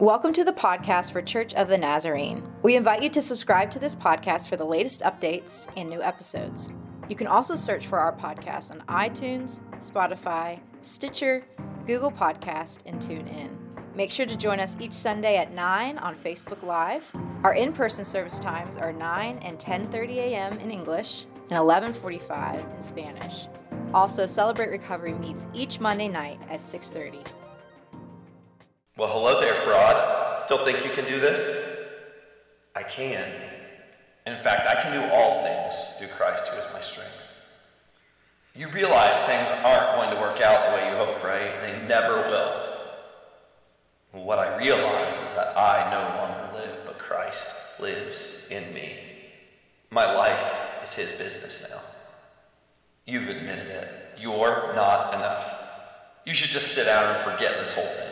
Welcome to the podcast for Church of the Nazarene. We invite you to subscribe to this podcast for the latest updates and new episodes. You can also search for our podcast on iTunes, Spotify, Stitcher, Google Podcast, and TuneIn. Make sure to join us each Sunday at 9 on Facebook Live. Our in-person service times are 9 and 10:30 a.m. in English and 11:45 in Spanish. Also, Celebrate Recovery meets each Monday night at 6:30. Well, hello there, fraud. Still think you can do this? I can. And in fact, I can do all things through Christ who is my strength. You realize things aren't going to work out the way you hope, right? They never will. What I realize is that I no longer live, but Christ lives in me. My life is his business now. You've admitted it. You're not enough. You should just sit down and forget this whole thing.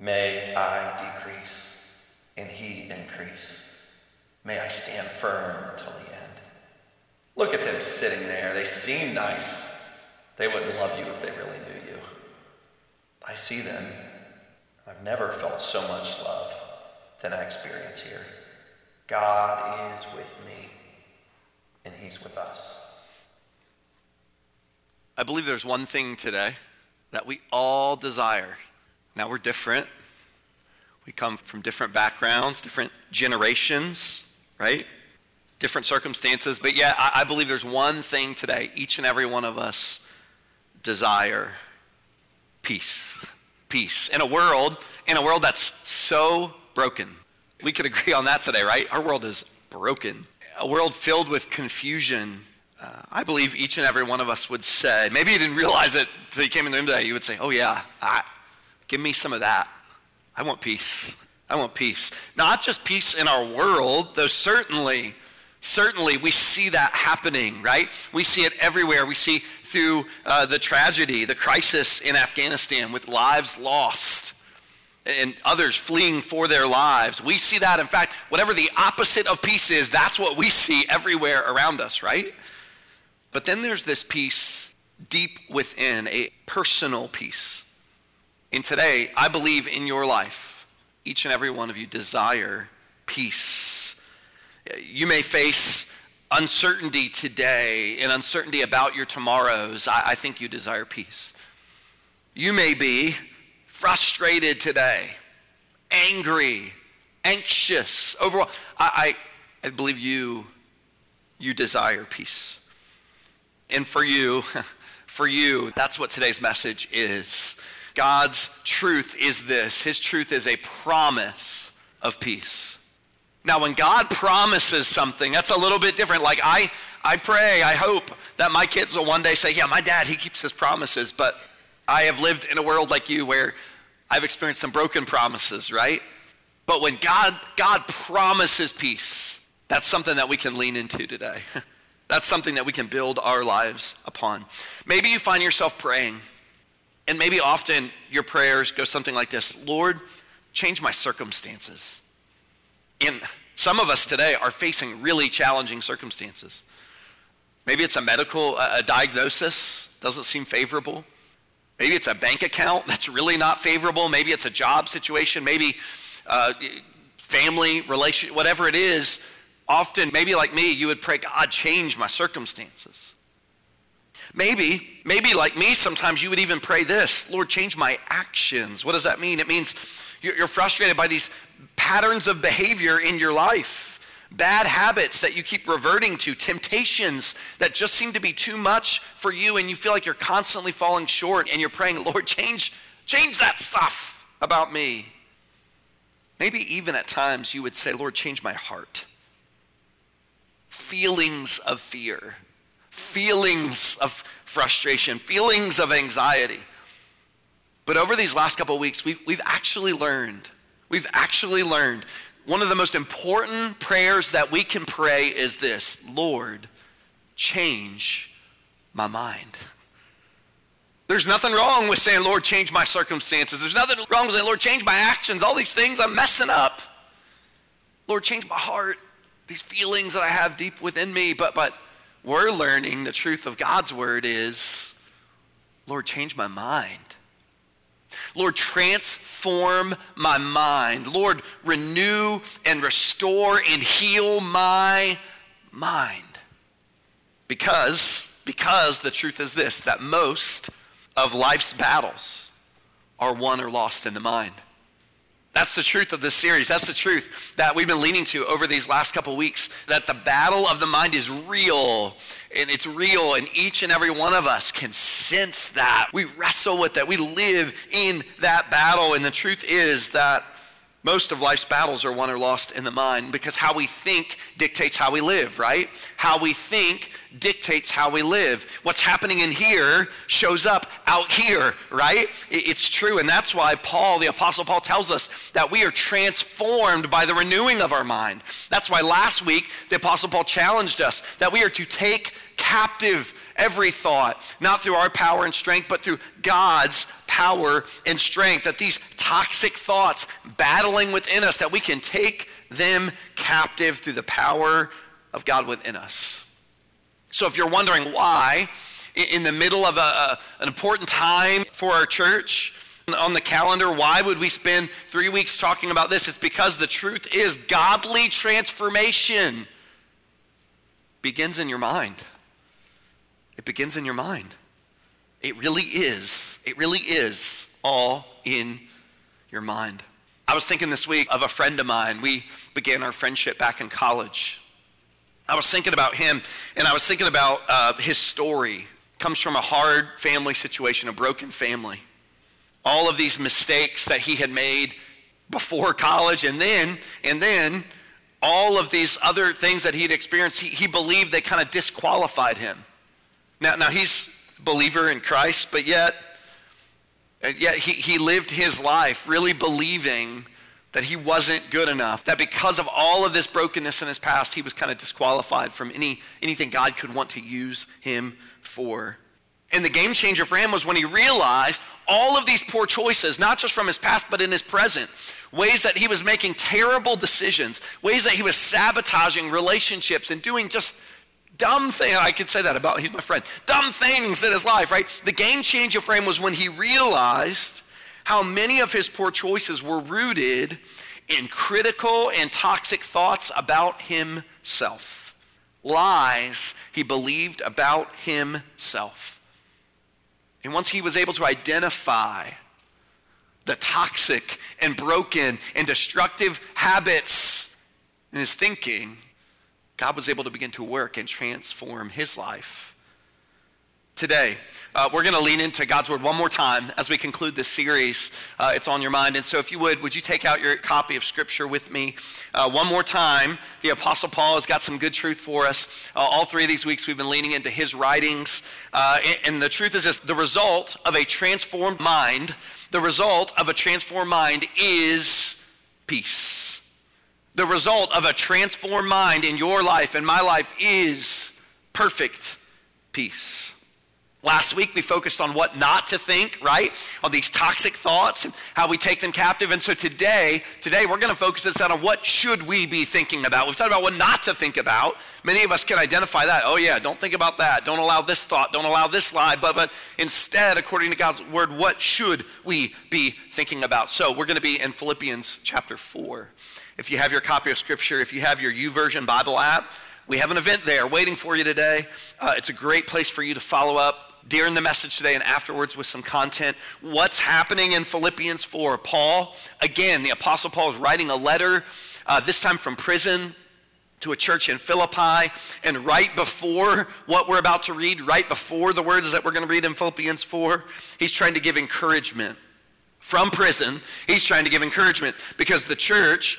May I decrease and he increase. May I stand firm until the end. Look at them sitting there. They seem nice. They wouldn't love you if they really knew you. I see them. I've never felt so much love than I experience here. God is with me, and he's with us. I believe there's one thing today that we all desire. Now we're different. We come from different backgrounds, different generations, right? Different circumstances. But yeah, I believe there's one thing today each and every one of us desire: peace. Peace. In a world that's so broken. We could agree on that today, right? Our world is broken. A world filled with confusion. I believe each and every one of us would say, maybe you didn't realize it until you came in the room today, you would say, oh yeah, give me some of that. I want peace. I want peace. Not just peace in our world, though certainly we see that happening, right? We see it everywhere. We see through the tragedy, the crisis in Afghanistan with lives lost and others fleeing for their lives. We see that. In fact, whatever the opposite of peace is, that's what we see everywhere around us, right? But then there's this peace deep within, a personal peace. And today, I believe in your life, each and every one of you desire peace. You may face uncertainty today and uncertainty about your tomorrows. I think you desire peace. You may be frustrated today, angry, anxious, overwhelmed. I believe you desire peace. And for you, that's what today's message is. God's truth is this. His truth is a promise of peace. Now, when God promises something, that's a little bit different. Like I pray, I hope that my kids will one day say, yeah, my dad, he keeps his promises. But I have lived in a world like you where I've experienced some broken promises, right? But when God promises peace, that's something that we can lean into today. That's something that we can build our lives upon. Maybe you find yourself praying. And maybe often your prayers go something like this: Lord, change my circumstances. And some of us today are facing really challenging circumstances. Maybe it's a diagnosis doesn't seem favorable. Maybe it's a bank account that's really not favorable. Maybe it's a job situation. Maybe family relationship, whatever it is. Often, maybe like me, you would pray, God, change my circumstances. Maybe like me, sometimes you would even pray this: Lord, change my actions. What does that mean? It means you're frustrated by these patterns of behavior in your life, bad habits that you keep reverting to, temptations that just seem to be too much for you, and you feel like you're constantly falling short, and you're praying, Lord, change that stuff about me. Maybe even at times you would say, Lord, change my heart. Feelings of fear. Feelings of frustration, feelings of anxiety. But over these last couple of weeks, we've actually learned one of the most important prayers that we can pray is this: Lord, change my mind. There's nothing wrong with saying, Lord, change my circumstances. There's nothing wrong with saying, Lord, change my actions, all these things I'm messing up. Lord, change my heart, these feelings that I have deep within me, but we're learning the truth of God's word is, Lord, change my mind. Lord, transform my mind. Lord, renew and restore and heal my mind. Because the truth is this, that most of life's battles are won or lost in the mind. That's the truth of this series. That's the truth that we've been leaning to over these last couple weeks, that the battle of the mind is real, and it's real, and each and every one of us can sense that. We wrestle with that. We live in that battle, and the truth is that most of life's battles are won or lost in the mind, because how we think dictates how we live, right? How we think dictates how we live. What's happening in here shows up out here, right? It's true, and that's why Paul, the Apostle Paul, tells us that we are transformed by the renewing of our mind. That's why last week, the Apostle Paul challenged us that we are to take captive every thought, not through our power and strength, but through God's power and strength, that these toxic thoughts battling within us, that we can take them captive through the power of God within us. So if you're wondering why, in the middle of an important time for our church, on the calendar, why would we spend 3 weeks talking about this? It's because the truth is godly transformation begins in your mind. It begins in your mind. It really is. It really is all in your mind. I was thinking this week of a friend of mine. We began our friendship back in college. I was thinking about him, and I was thinking about his story. Comes from a hard family situation, a broken family. All of these mistakes that he had made before college, and then all of these other things that he'd experienced, he believed they kind of disqualified him. Now he's a believer in Christ, but yet he lived his life really believing that he wasn't good enough, that because of all of this brokenness in his past, he was kind of disqualified from anything God could want to use him for. And the game changer for him was when he realized all of these poor choices, not just from his past, but in his present, ways that he was making terrible decisions, ways that he was sabotaging relationships and doing just dumb thing, I could say that about, he's my friend, dumb things in his life, right? The game changer for him was when he realized how many of his poor choices were rooted in critical and toxic thoughts about himself. Lies he believed about himself. And once he was able to identify the toxic and broken and destructive habits in his thinking, God was able to begin to work and transform his life. Today, we're going to lean into God's word one more time as we conclude this series. It's on your mind. And so if you would you take out your copy of Scripture with me? One more time, the Apostle Paul has got some good truth for us. All three of these weeks we've been leaning into his writings. And the truth is this, the result of a transformed mind, is peace. The result of a transformed mind in your life and my life is perfect peace. Last week, we focused on what not to think, right? On these toxic thoughts and how we take them captive. And so today we're going to focus this out on what should we be thinking about. We've talked about what not to think about. Many of us can identify that. Oh, yeah, don't think about that. Don't allow this thought. Don't allow this lie. But instead, according to God's word, what should we be thinking about? So we're going to be in Philippians chapter 4. If you have your copy of Scripture, if you have your YouVersion Bible app, we have an event there waiting for you today. It's a great place for you to follow up during the message today and afterwards with some content. What's happening in Philippians 4? Paul, again, the Apostle Paul is writing a letter, this time from prison to a church in Philippi. And right before what we're about to read, right before the words that we're going to read in Philippians 4, he's trying to give encouragement. From prison, he's trying to give encouragement because the church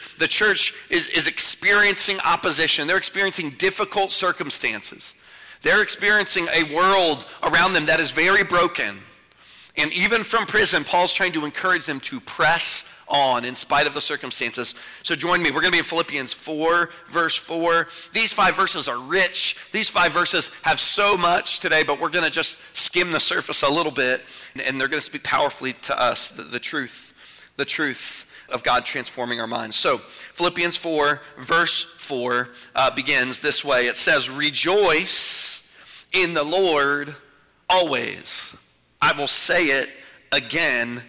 is experiencing opposition. They're experiencing difficult circumstances. They're experiencing a world around them that is very broken. And even from prison, Paul's trying to encourage them to press on in spite of the circumstances. So join me. We're going to be in Philippians 4, verse 4. These 5 verses are rich. These 5 verses have so much today, but we're going to just skim the surface a little bit, and they're going to speak powerfully to us, the truth of God transforming our minds. So Philippians 4, verse 4 begins this way. It says, "Rejoice in the Lord always. I will say it again.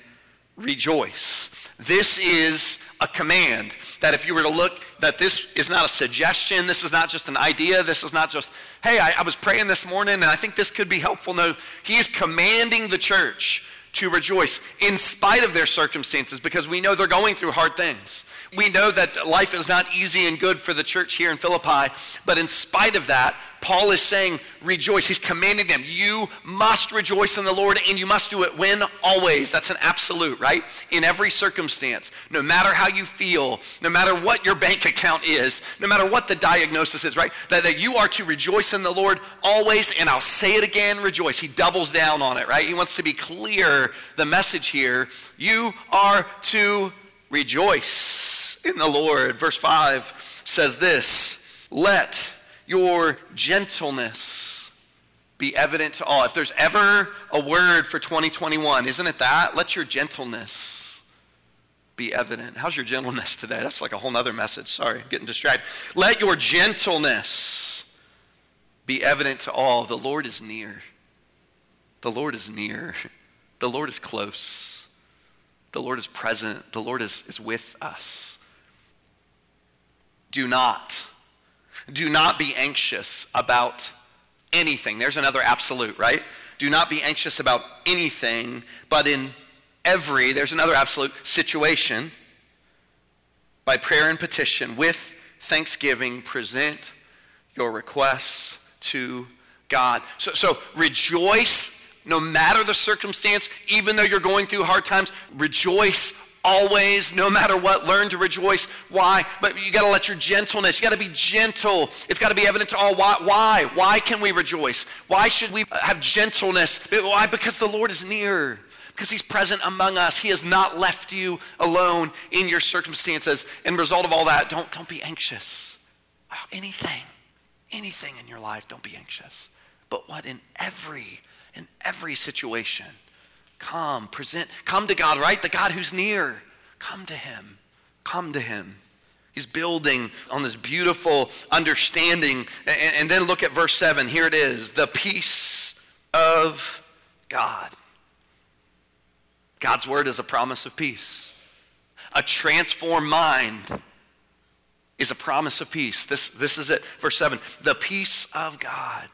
rejoice. This is a command that if you were to look, that this is not a suggestion, this is not just an idea, this is not just, hey, I was praying this morning and I think this could be helpful. No, he is commanding the church to rejoice in spite of their circumstances, because we know they're going through hard things. We know that life is not easy and good for the church here in Philippi, but in spite of that, Paul is saying, rejoice. He's commanding them, you must rejoice in the Lord, and you must do it when? Always. That's an absolute, right? In every circumstance, no matter how you feel, no matter what your bank account is, no matter what the diagnosis is, right? That you are to rejoice in the Lord always, and I'll say it again, rejoice. He doubles down on it, right? He wants to be clear, the message here, you are to rejoice in the Lord. Verse 5 says this, let your gentleness be evident to all. If there's ever a word for 2021, isn't it that? Let your gentleness be evident. How's your gentleness today? That's like a whole nother message. Sorry, I'm getting distracted. Let your gentleness be evident to all. The Lord is near. The Lord is near. The Lord is close. The Lord is present. The Lord is with us. Do not be anxious about anything. There's another absolute, right? Do not be anxious about anything, but in every, there's another absolute, situation, by prayer and petition, with thanksgiving, present your requests to God. So rejoice no matter the circumstance, even though you're going through hard times, rejoice always, no matter what. Learn to rejoice. Why? But you got to let your gentleness, you got to be gentle. It's got to be evident to all. Why? Why can we rejoice? Why should we have gentleness? Why? Because the Lord is near. Because he's present among us. He has not left you alone in your circumstances. And result of all that, don't be anxious about anything. Anything in your life, don't be anxious. But what? In every situation, come to God, right? The God who's near. Come to him. He's building on this beautiful understanding. And then look at verse 7. Here it is. The peace of God. God's word is a promise of peace. A transformed mind is a promise of peace. This is it. Verse 7. The peace of God,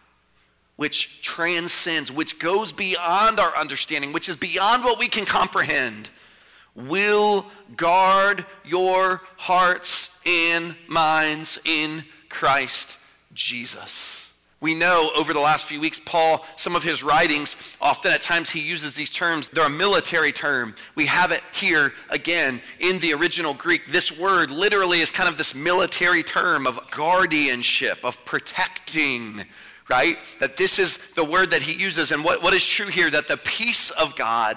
which transcends, which goes beyond our understanding, which is beyond what we can comprehend, will guard your hearts and minds in Christ Jesus. We know over the last few weeks, Paul, some of his writings, often at times he uses these terms. They're a military term. We have it here again in the original Greek. This word literally is kind of this military term of guardianship, of protecting, right? That this is the word that he uses. And what is true here, that the peace of God,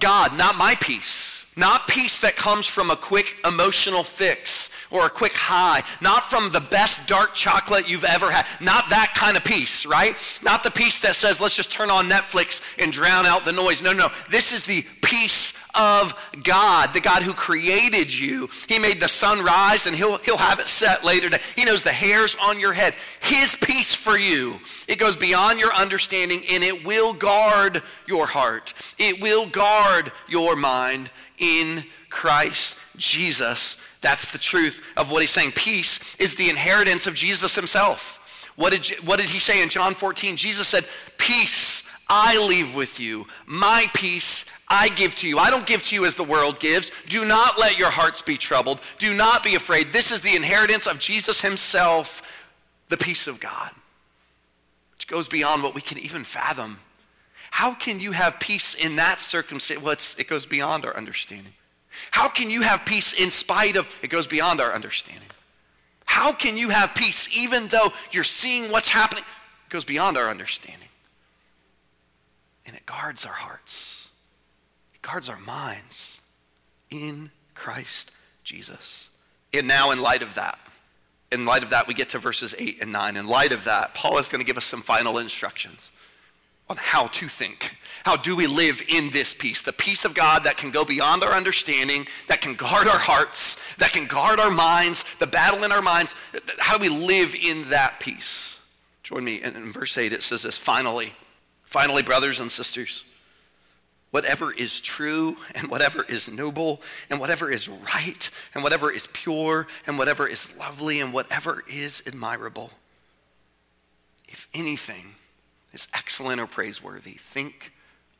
not my peace, not peace that comes from a quick emotional fix or a quick high, not from the best dark chocolate you've ever had, not that kind of peace, right? Not the peace that says, let's just turn on Netflix and drown out the noise. No. This is the peace of God, the God who created you. He made the sun rise, and he'll have it set later today. He knows the hairs on your head. His peace for you, it goes beyond your understanding, and it will guard your heart. It will guard your mind in Christ Jesus. That's the truth of what he's saying. Peace is the inheritance of Jesus himself. What did he say in John 14? Jesus said, peace I leave with you. My peace I give to you. I don't give to you as the world gives. Do not let your hearts be troubled. Do not be afraid. This is the inheritance of Jesus himself, the peace of God, which goes beyond what we can even fathom. How can you have peace in that circumstance? Well, it goes beyond our understanding. How can you have peace in spite of? It goes beyond our understanding. How can you have peace even though you're seeing what's happening? It goes beyond our understanding. And it guards our hearts. It guards our minds in Christ Jesus. And now in light of that, we get to verses 8 and 9. In light of that, Paul is going to give us some final instructions on how to think. How do we live in this peace? The peace of God that can go beyond our understanding, that can guard our hearts, that can guard our minds, the battle in our minds. How do we live in that peace? Join me in verse 8. It says this, finally, brothers and sisters, whatever is true and whatever is noble and whatever is right and whatever is pure and whatever is lovely and whatever is admirable. If anything is excellent or praiseworthy, think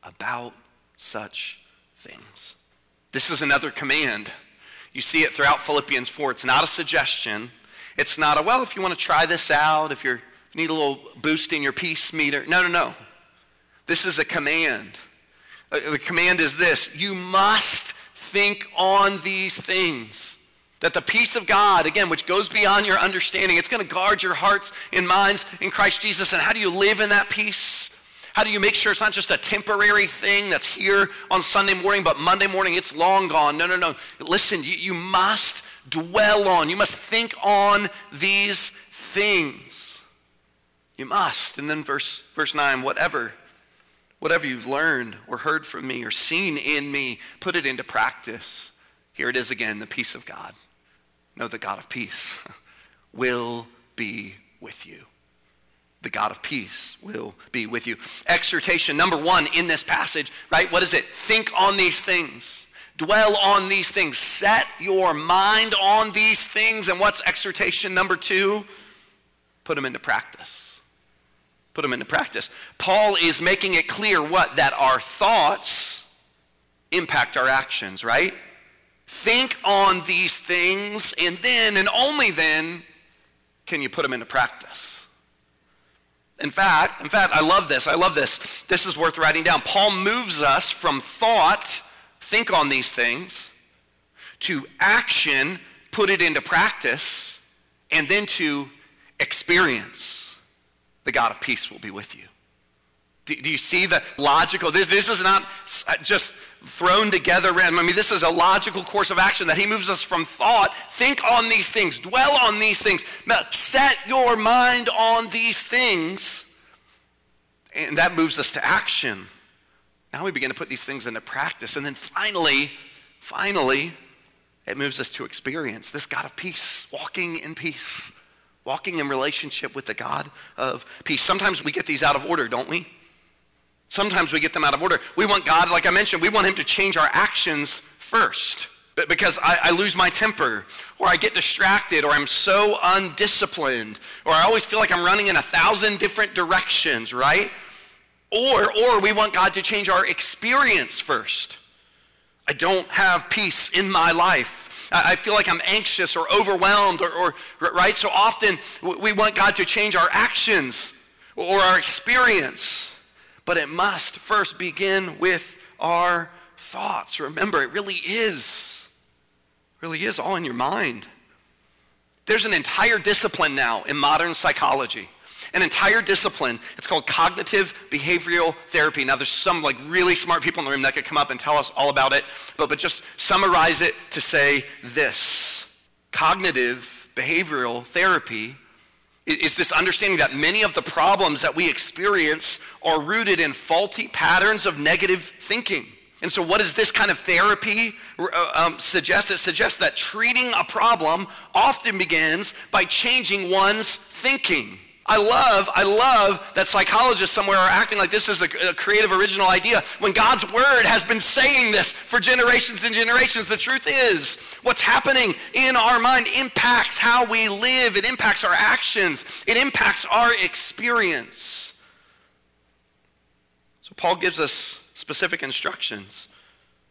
about such things. This is another command. You see it throughout Philippians 4. It's not a suggestion. It's not a, well, if you want to try this out, if you need a little boost in your peace meter. No. This is a command. The command is this: you must think on these things, that the peace of God, again, which goes beyond your understanding, it's going to guard your hearts and minds in Christ Jesus. And how do you live in that peace? How do you make sure it's not just a temporary thing that's here on Sunday morning, but Monday morning it's long gone? No. Listen, you must dwell on, you must think on these things. You must. And then verse 9, whatever you've learned or heard from me or seen in me, put it into practice. Here it is again, the peace of God. No, the God of peace will be with you. The God of peace will be with you. Exhortation number one in this passage, right? What is it? Think on these things. Dwell on these things. Set your mind on these things. And what's exhortation number two? Put them into practice. Put them into practice. Paul is making it clear what? That our thoughts impact our actions, right? Think on these things, and then and only then can you put them into practice. In fact, I love this. This is worth writing down. Paul moves us from thought, think on these things, to action, put it into practice, and then to experience. The God of peace will be with you. Do you see the logical? This is not just thrown together random. I mean, this is a logical course of action that he moves us from thought. Think on these things. Dwell on these things. Now, set your mind on these things. And that moves us to action. Now we begin to put these things into practice. And then finally, it moves us to experience this God of peace, walking in peace, walking in relationship with the God of peace. Sometimes we get these out of order, don't we? Sometimes we get them out of order. We want God, like I mentioned, we want him to change our actions first. But because I lose my temper, or I get distracted, or I'm so undisciplined, or I always feel like I'm running in 1,000 different directions, right? Or we want God to change our experience first. I don't have peace in my life. I feel like I'm anxious or overwhelmed, or right? So often we want God to change our actions or our experience. But it must first begin with our thoughts. Remember, it really is all in your mind. There's an entire discipline now in modern psychology, an entire discipline. It's called cognitive behavioral therapy. Now, there's some like really smart people in the room that could come up and tell us all about it, but just summarize it to say this. Cognitive behavioral therapy is this understanding that many of the problems that we experience are rooted in faulty patterns of negative thinking. And so what does this kind of therapy suggest? It suggests that treating a problem often begins by changing one's thinking. I love that psychologists somewhere are acting like this is a creative, original idea, when God's word has been saying this for generations and generations. The truth is, what's happening in our mind impacts how we live. It impacts our actions. It impacts our experience. So Paul gives us specific instructions,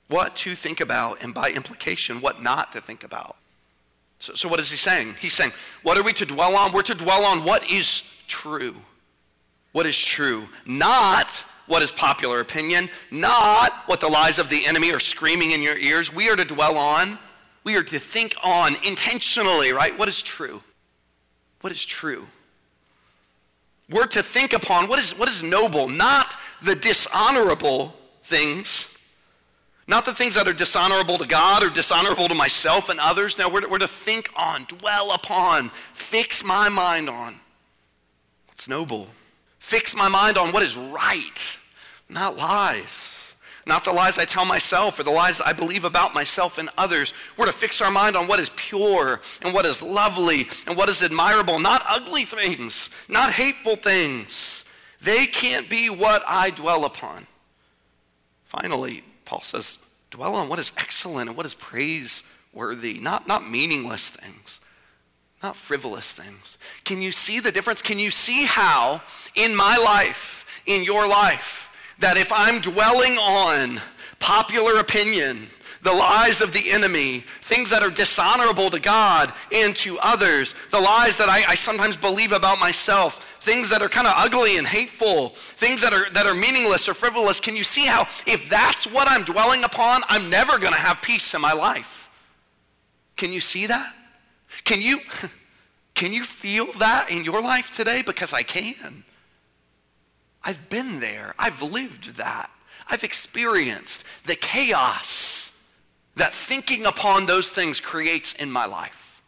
what to think about, and by implication, what not to think about. So what is he saying? He's saying, what are we to dwell on? We're to dwell on what is true. What is true? Not what is popular opinion, not what the lies of the enemy are screaming in your ears. We are to dwell on, we are to think on intentionally, right? What is true? What is true? We're to think upon what is noble, not the dishonorable things. Not the things that are dishonorable to God or dishonorable to myself and others. No, we're to think on, dwell upon, fix my mind on what's noble. Fix my mind on what is right, not lies. Not the lies I tell myself or the lies I believe about myself and others. We're to fix our mind on what is pure and what is lovely and what is admirable, not ugly things, not hateful things. They can't be what I dwell upon. Finally, Paul says, dwell on what is excellent and what is praiseworthy, not meaningless things, not frivolous things. Can you see the difference? Can you see how in my life, in your life, that if I'm dwelling on popular opinion, the lies of the enemy, things that are dishonorable to God and to others, the lies that I sometimes believe about myself, things that are kind of ugly and hateful, things that are meaningless or frivolous, can you see how if that's what I'm dwelling upon, I'm never going to have peace in my life? Can you see that? Can you feel that in your life today? Because I can. I've been there. I've lived that. I've experienced the chaos that thinking upon those things creates in my life,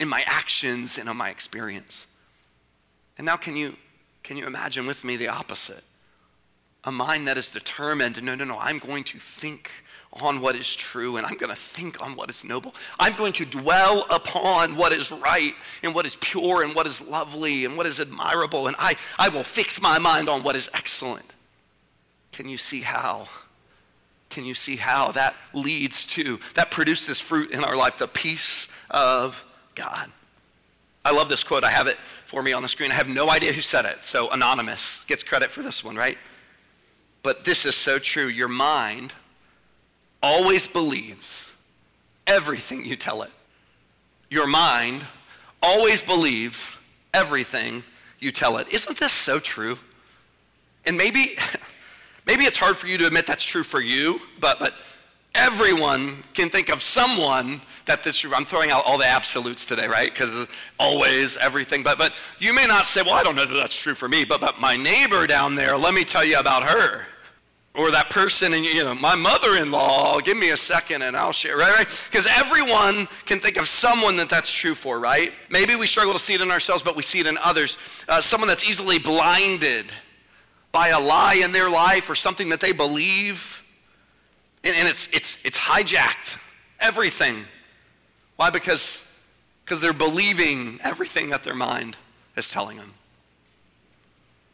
in my actions, and on my experience. And now can you imagine with me the opposite? A mind that is determined, no, I'm going to think on what is true, and I'm going to think on what is noble. I'm going to dwell upon what is right and what is pure and what is lovely and what is admirable, and I will fix my mind on what is excellent. Can you see how? Can you see how that leads to, that produces fruit in our life, the peace of God? I love this quote. I have it for me on the screen. I have no idea who said it, so anonymous gets credit for this one, right? But this is so true. Your mind always believes everything you tell it. Your mind always believes everything you tell it. Isn't this so true? And maybe it's hard for you to admit that's true for you, but everyone can think of someone that this true. I'm throwing out all the absolutes today, right? Because always, everything. But you may not say, well, I don't know that that's true for me, but my neighbor down there, let me tell you about her. Or that person, and my mother-in-law, give me a second and I'll share, right? Because everyone can think of someone that's true for, right? Maybe we struggle to see it in ourselves, but we see it in others. Someone that's easily blinded by a lie in their life or something that they believe, and it's hijacked everything. Why? Because they're believing everything that their mind is telling them.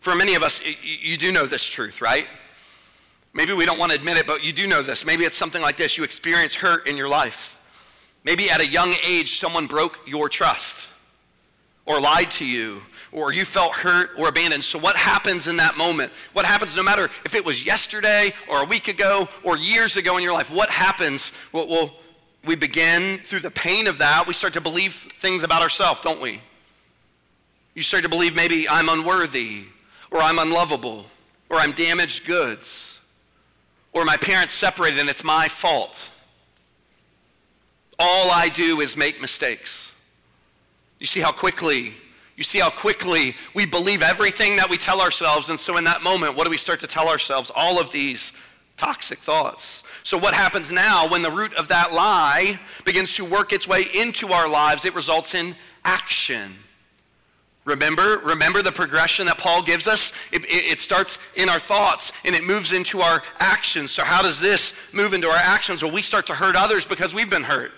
For many of us, you do know this truth, right? Maybe we don't want to admit it, but you do know this. Maybe it's something like this. You experience hurt in your life. Maybe at a young age, someone broke your trust or lied to you, or you felt hurt or abandoned. So what happens in that moment? What happens no matter if it was yesterday or a week ago or years ago in your life? What happens? Well, we begin through the pain of that. We start to believe things about ourselves, don't we? You start to believe maybe I'm unworthy, or I'm unlovable, or I'm damaged goods, or my parents separated and it's my fault. All I do is make mistakes. You see how quickly we believe everything that we tell ourselves, and so in that moment, what do we start to tell ourselves? All of these toxic thoughts. So what happens now when the root of that lie begins to work its way into our lives? It results in action. Remember the progression that Paul gives us? It starts in our thoughts and it moves into our actions. So how does this move into our actions? Well, we start to hurt others because we've been hurt.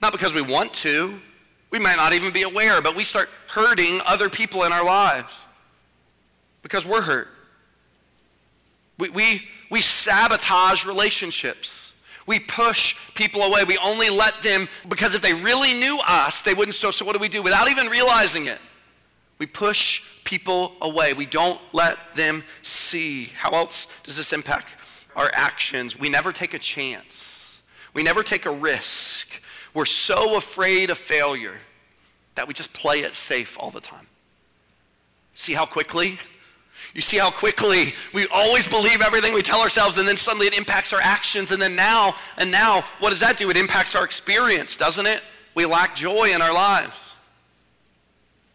Not because we want to. We might not even be aware, but we start hurting other people in our lives because we're hurt. We sabotage relationships. We push people away. We only let them, because if they really knew us, they wouldn't. So what do we do without even realizing it? We push people away. We don't let them see. How else does this impact our actions? We never take a chance. We never take a risk. We're so afraid of failure that we just play it safe all the time. See how quickly? You see how quickly we always believe everything we tell ourselves, and then suddenly it impacts our actions, and then now, what does that do? It impacts our experience, doesn't it? We lack joy in our lives.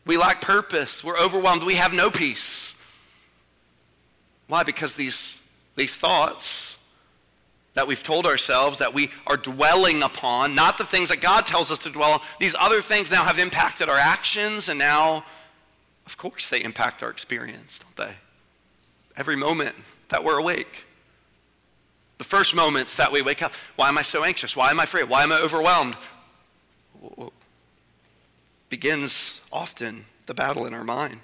We lack purpose. We're overwhelmed. We have no peace. Why? Because these thoughts that we've told ourselves, that we are dwelling upon, not the things that God tells us to dwell on. These other things now have impacted our actions, and now, of course, they impact our experience, don't they? Every moment that we're awake. The first moments that we wake up, why am I so anxious? Why am I afraid? Why am I overwhelmed? Begins often the battle in our mind.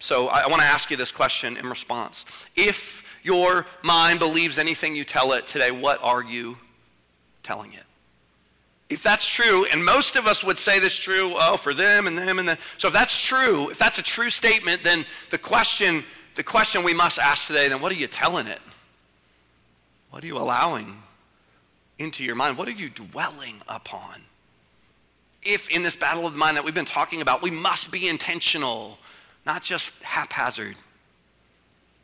So I want to ask you this question in response. If your mind believes anything you tell it today, what are you telling it? If that's true, and most of us would say this true, oh, for them and them and them. So if that's true, if that's a true statement, then the question we must ask today, then what are you telling it? What are you allowing into your mind? What are you dwelling upon? If in this battle of the mind that we've been talking about, we must be intentional, not just haphazard.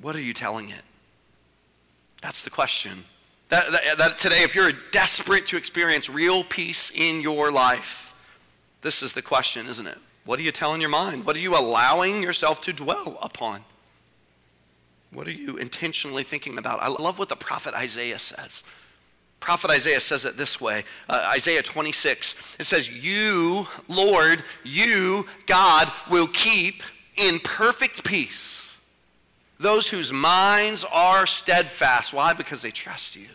What are you telling it? That's the question. That today, if you're desperate to experience real peace in your life, this is the question, isn't it? What are you telling your mind? What are you allowing yourself to dwell upon? What are you intentionally thinking about? I love what the prophet Isaiah says. Prophet Isaiah says it this way, Isaiah 26. It says, you, Lord, you, God, will keep in perfect peace those whose minds are steadfast. Why? Because they trust you.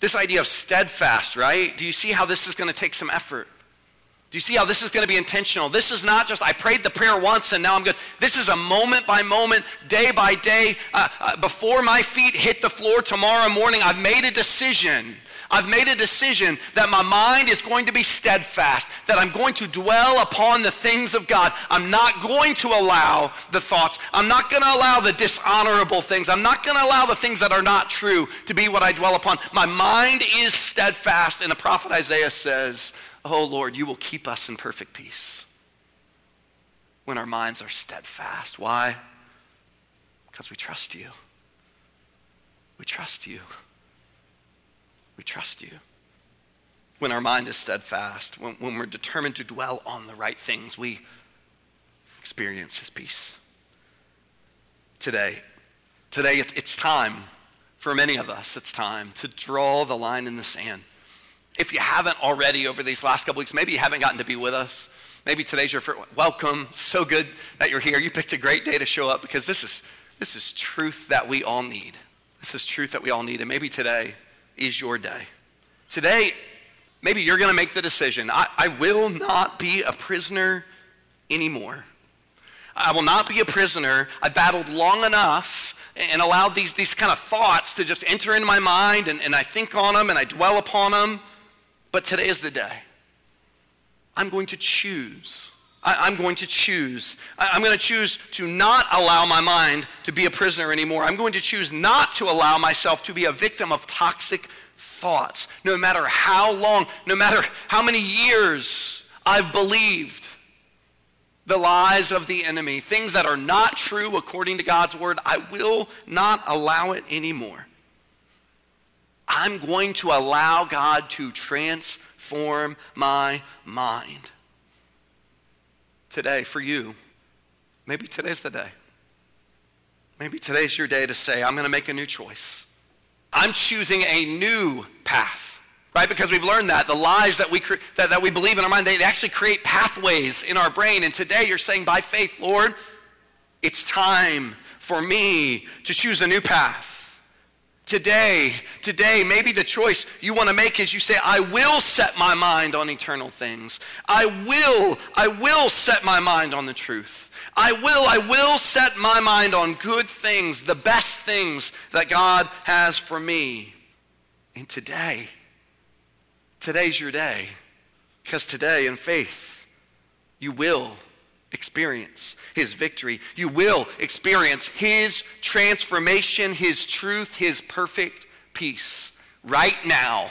This idea of steadfast, right? Do you see how this is going to take some effort? Do you see how this is going to be intentional? This is not just, I prayed the prayer once and now I'm good. This is a moment by moment, day by day, before my feet hit the floor tomorrow morning, I've made a decision. I've made a decision that my mind is going to be steadfast, that I'm going to dwell upon the things of God. I'm not going to allow the thoughts. I'm not going to allow the dishonorable things. I'm not going to allow the things that are not true to be what I dwell upon. My mind is steadfast. And the prophet Isaiah says, oh, Lord, you will keep us in perfect peace when our minds are steadfast. Why? Because we trust you. We trust you. We trust you. When our mind is steadfast, when we're determined to dwell on the right things, we experience his peace. Today it's time, for many of us, it's time to draw the line in the sand. If you haven't already over these last couple weeks, maybe you haven't gotten to be with us. Maybe today's your first, welcome, so good that you're here. You picked a great day to show up because this is truth that we all need. This is truth that we all need, and maybe today is your day. Today, maybe you're going to make the decision, I will not be a prisoner anymore. I will not be a prisoner. I battled long enough and allowed these kind of thoughts to just enter into my mind, and I think on them and I dwell upon them. But today is the day. I'm going to choose. I'm going to choose. I'm going to choose to not allow my mind to be a prisoner anymore. I'm going to choose not to allow myself to be a victim of toxic thoughts, no matter how long, no matter how many years I've believed the lies of the enemy, things that are not true according to God's word. I will not allow it anymore. I'm going to allow God to transform my mind. Today, for you, maybe today's the day. Maybe today's your day to say, I'm going to make a new choice. I'm choosing a new path, right? Because we've learned that the lies that we believe in our mind, they actually create pathways in our brain. And today you're saying by faith, Lord, it's time for me to choose a new path. Today, maybe the choice you want to make is you say, I will set my mind on eternal things. I will set my mind on the truth. I will set my mind on good things, the best things that God has for me. And today's your day. Because today in faith, you will experience his victory. You will experience his transformation, his truth, his perfect peace right now.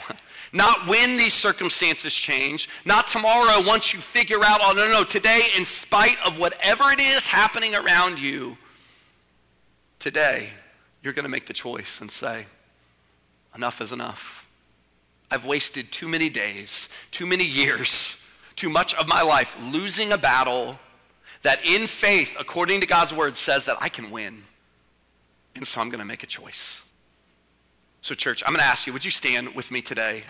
Not when these circumstances change, not tomorrow once you figure out, oh, no, today, in spite of whatever it is happening around you, today you're going to make the choice and say, enough is enough. I've wasted too many days, too many years, too much of my life losing a battle that in faith, according to God's word, says that I can win. And so I'm going to make a choice. So church, I'm going to ask you, would you stand with me today?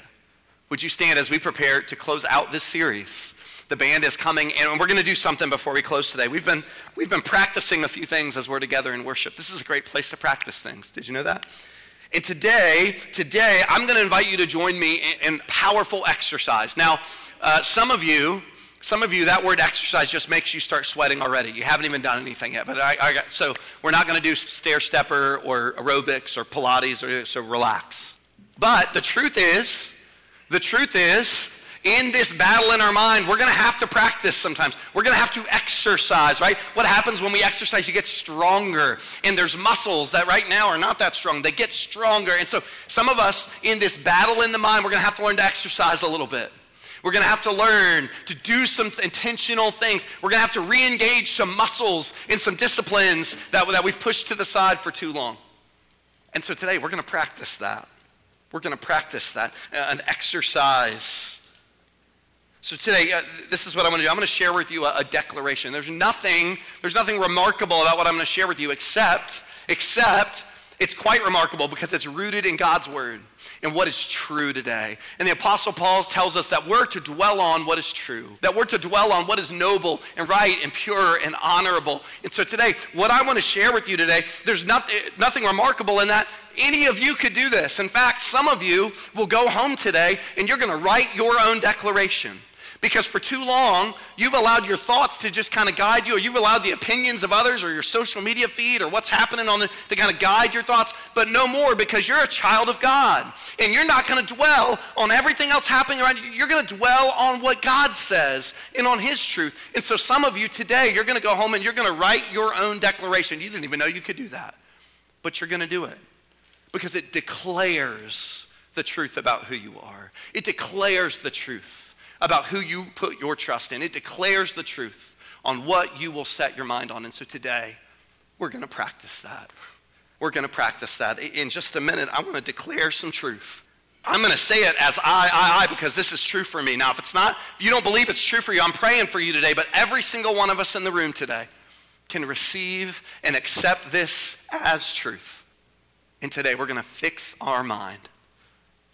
Would you stand as we prepare to close out this series? The band is coming, and we're going to do something before we close today. We've been practicing a few things as we're together in worship. This is a great place to practice things. Did you know that? And today, I'm going to invite you to join me in powerful exercise. Now, some of you Some of you, that word exercise just makes you start sweating already. You haven't even done anything yet. But so we're not going to do stair stepper or aerobics or Pilates, or so relax. But the truth is, in this battle in our mind, we're going to have to practice sometimes. We're going to have to exercise, right? What happens when we exercise? You get stronger. And there's muscles that right now are not that strong. They get stronger. And so some of us, in this battle in the mind, we're going to have to learn to exercise a little bit. We're going to have to learn to do some intentional things. We're going to have to re-engage some muscles in some disciplines that we've pushed to the side for too long. And so today, we're going to practice that. We're going to practice that, an exercise. So today, this is what I'm going to do. I'm going to share with you a declaration. There's nothing remarkable about what I'm going to share with you, except it's quite remarkable because it's rooted in God's word and what is true today. And the Apostle Paul tells us that we're to dwell on what is true, that we're to dwell on what is noble and right and pure and honorable. And so today, what I want to share with you today, there's nothing remarkable in that. Any of you could do this. In fact, some of you will go home today and you're going to write your own declaration. Because for too long, you've allowed your thoughts to just kind of guide you, or you've allowed the opinions of others or your social media feed or what's happening on it to kind of guide your thoughts, but no more, because you're a child of God. And you're not going to dwell on everything else happening around you. You're going to dwell on what God says and on his truth. And so some of you today, you're going to go home and you're going to write your own declaration. You didn't even know you could do that, but you're going to do it because it declares the truth about who you are. It declares the truth about who you put your trust in. It declares the truth on what you will set your mind on. And so today, we're going to practice that. We're going to practice that. In just a minute, I want to declare some truth. I'm going to say it as I, because this is true for me. Now, if you don't believe it's true for you, I'm praying for you today, but every single one of us in the room today can receive and accept this as truth. And today, we're going to fix our mind.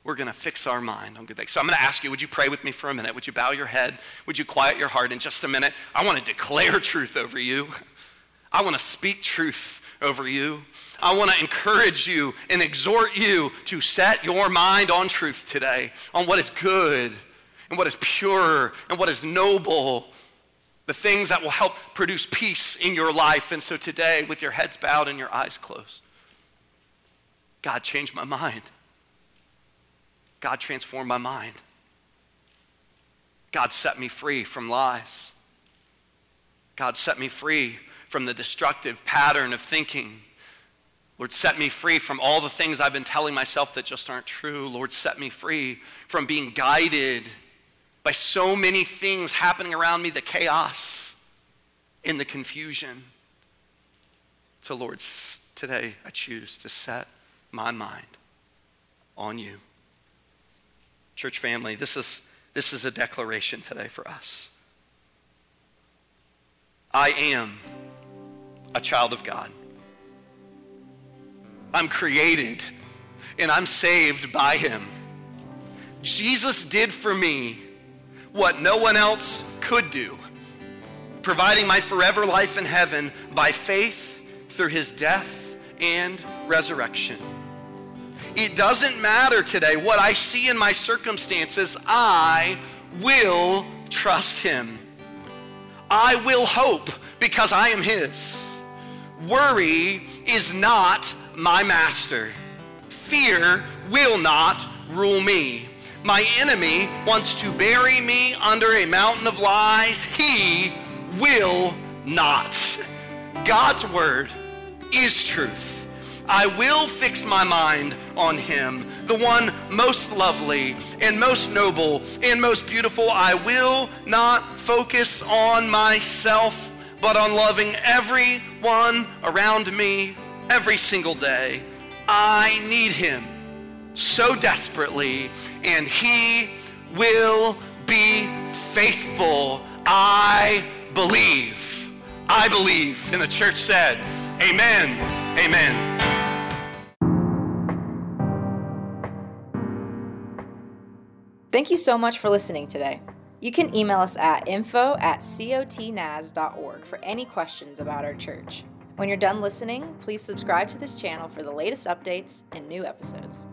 We're going to fix our mind on good things. So I'm going to ask you, would you pray with me for a minute? Would you bow your head? Would you quiet your heart in just a minute? I want to declare truth over you. I want to speak truth over you. I want to encourage you and exhort you to set your mind on truth today, on what is good and what is pure and what is noble, the things that will help produce peace in your life. And so today, with your heads bowed and your eyes closed, God, change my mind. God, transform my mind. God, set me free from lies. God, set me free from the destructive pattern of thinking. Lord, set me free from all the things I've been telling myself that just aren't true. Lord, set me free from being guided by so many things happening around me, the chaos and the confusion. So, Lord, today I choose to set my mind on you. Church family, this is a declaration today for us. I am a child of God. I'm created and I'm saved by him. Jesus did for me what no one else could do, providing my forever life in heaven by faith through his death and resurrection. It doesn't matter today what I see in my circumstances. I will trust him. I will hope because I am his. Worry is not my master. Fear will not rule me. My enemy wants to bury me under a mountain of lies. He will not. God's word is truth. I will fix my mind on him, the one most lovely and most noble and most beautiful. I will not focus on myself, but on loving everyone around me every single day. I need him so desperately, and he will be faithful. I believe. I believe. And the church said, amen, amen. Thank you so much for listening today. You can email us at info@cotnaz.org for any questions about our church. When you're done listening, please subscribe to this channel for the latest updates and new episodes.